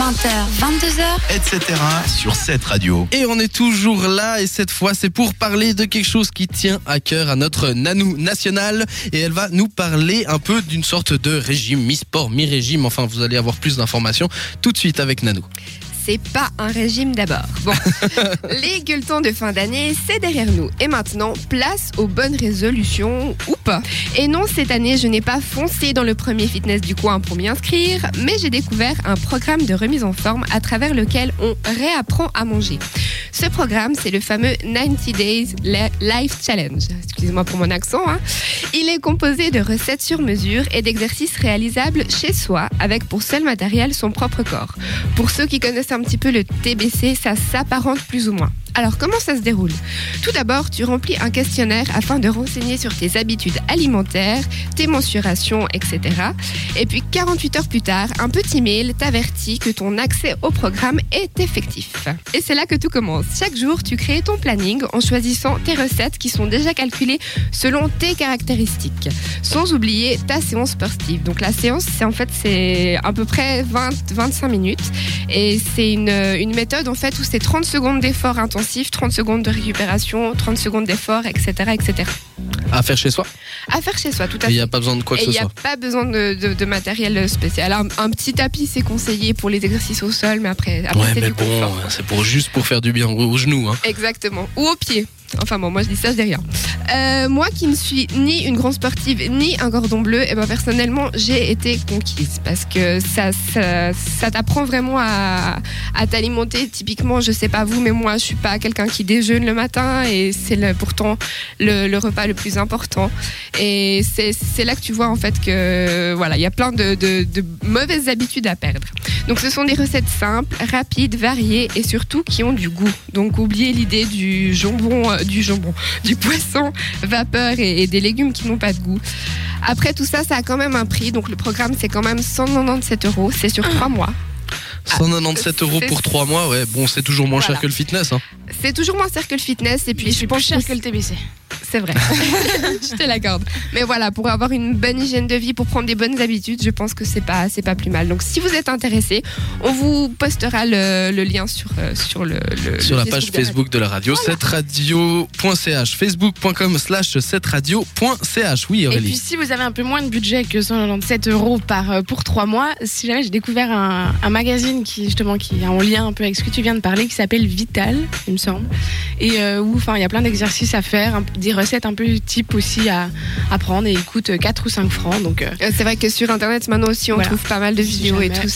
20h, 22h, etc. sur cette radio. Et on est toujours là, et cette fois c'est pour parler de quelque chose qui tient à cœur à notre nanou nationale. Et elle va nous parler un peu d'une sorte de régime, mi-sport, mi-régime. Enfin, vous allez avoir plus d'informations tout de suite avec Nanou. C'est pas un régime d'abord. Bon, les gueuletons de fin d'année, c'est derrière nous. Et maintenant, place aux bonnes résolutions ou pas. Et non, cette année, je n'ai pas foncé dans le premier fitness du coin pour m'y inscrire, mais j'ai découvert un programme de remise en forme à travers lequel on réapprend à manger. Ce programme, c'est le fameux 90 Days Life Challenge. Excusez-moi pour mon accent. Il est composé de recettes sur mesure et d'exercices réalisables chez soi, avec pour seul matériel son propre corps. Pour ceux qui connaissent un petit peu le TBC, ça s'apparente plus ou moins. Alors, comment ça se déroule ? Tout d'abord, tu remplis un questionnaire afin de renseigner sur tes habitudes alimentaires, tes mensurations, etc. Et puis, 48 heures plus tard, un petit mail t'avertit que ton accès au programme est effectif. Et c'est là que tout commence. Chaque jour, tu crées ton planning en choisissant tes recettes qui sont déjà calculées selon tes caractéristiques. Sans oublier ta séance sportive. Donc, la séance, c'est à peu près 20-25 minutes. Et c'est une méthode, où c'est 30 secondes d'effort intense, 30 secondes de récupération, 30 secondes d'effort, etc. À faire chez soi ? À faire chez soi, tout à fait. Il n'y a pas besoin de quoi que ce soit. Il n'y a pas besoin de matériel spécial. Un petit tapis, c'est conseillé pour les exercices au sol, mais après c'est du confort. C'est juste pour faire du bien aux genoux. Exactement, ou aux pieds. Enfin bon, moi je dis ça, je dis rien. Moi qui ne suis ni une grande sportive ni un cordon bleu, personnellement j'ai été conquise parce que ça t'apprend vraiment à t'alimenter. Typiquement, je sais pas vous, mais moi je suis pas quelqu'un qui déjeune le matin et c'est pourtant le repas le plus important. Et c'est là que tu vois que il y a plein de mauvaises habitudes à perdre. Donc ce sont des recettes simples, rapides, variées et surtout qui ont du goût. Donc oubliez l'idée du poisson, vapeur et des légumes qui n'ont pas de goût. Après tout ça, ça a quand même un prix. Donc le programme, c'est quand même 197 €. C'est sur 3 mois. 197 € pour 3 mois, ouais. Bon, c'est toujours moins cher que le fitness. C'est toujours moins cher que le fitness. Et puis je pense cher que le TBC. C'est vrai, je te l'accorde. Mais voilà, pour avoir une bonne hygiène de vie, pour prendre des bonnes habitudes, je pense que c'est pas plus mal. Donc si vous êtes intéressé, on vous postera le lien sur la page Facebook de la radio, 7radio.ch, facebook.com/7radio.ch. Oui, Aurélie. Et puis si vous avez un peu moins de budget que 197 € pour 3 mois, si jamais j'ai découvert un magazine qui est en lien un peu avec ce que tu viens de parler, qui s'appelle Vital, il me semble, et où il y a plein d'exercices à faire, des recettes un peu type aussi à prendre, et ils coûtent 4 ou 5 francs. Donc, c'est vrai que sur internet maintenant aussi on trouve pas mal de vidéos et tout.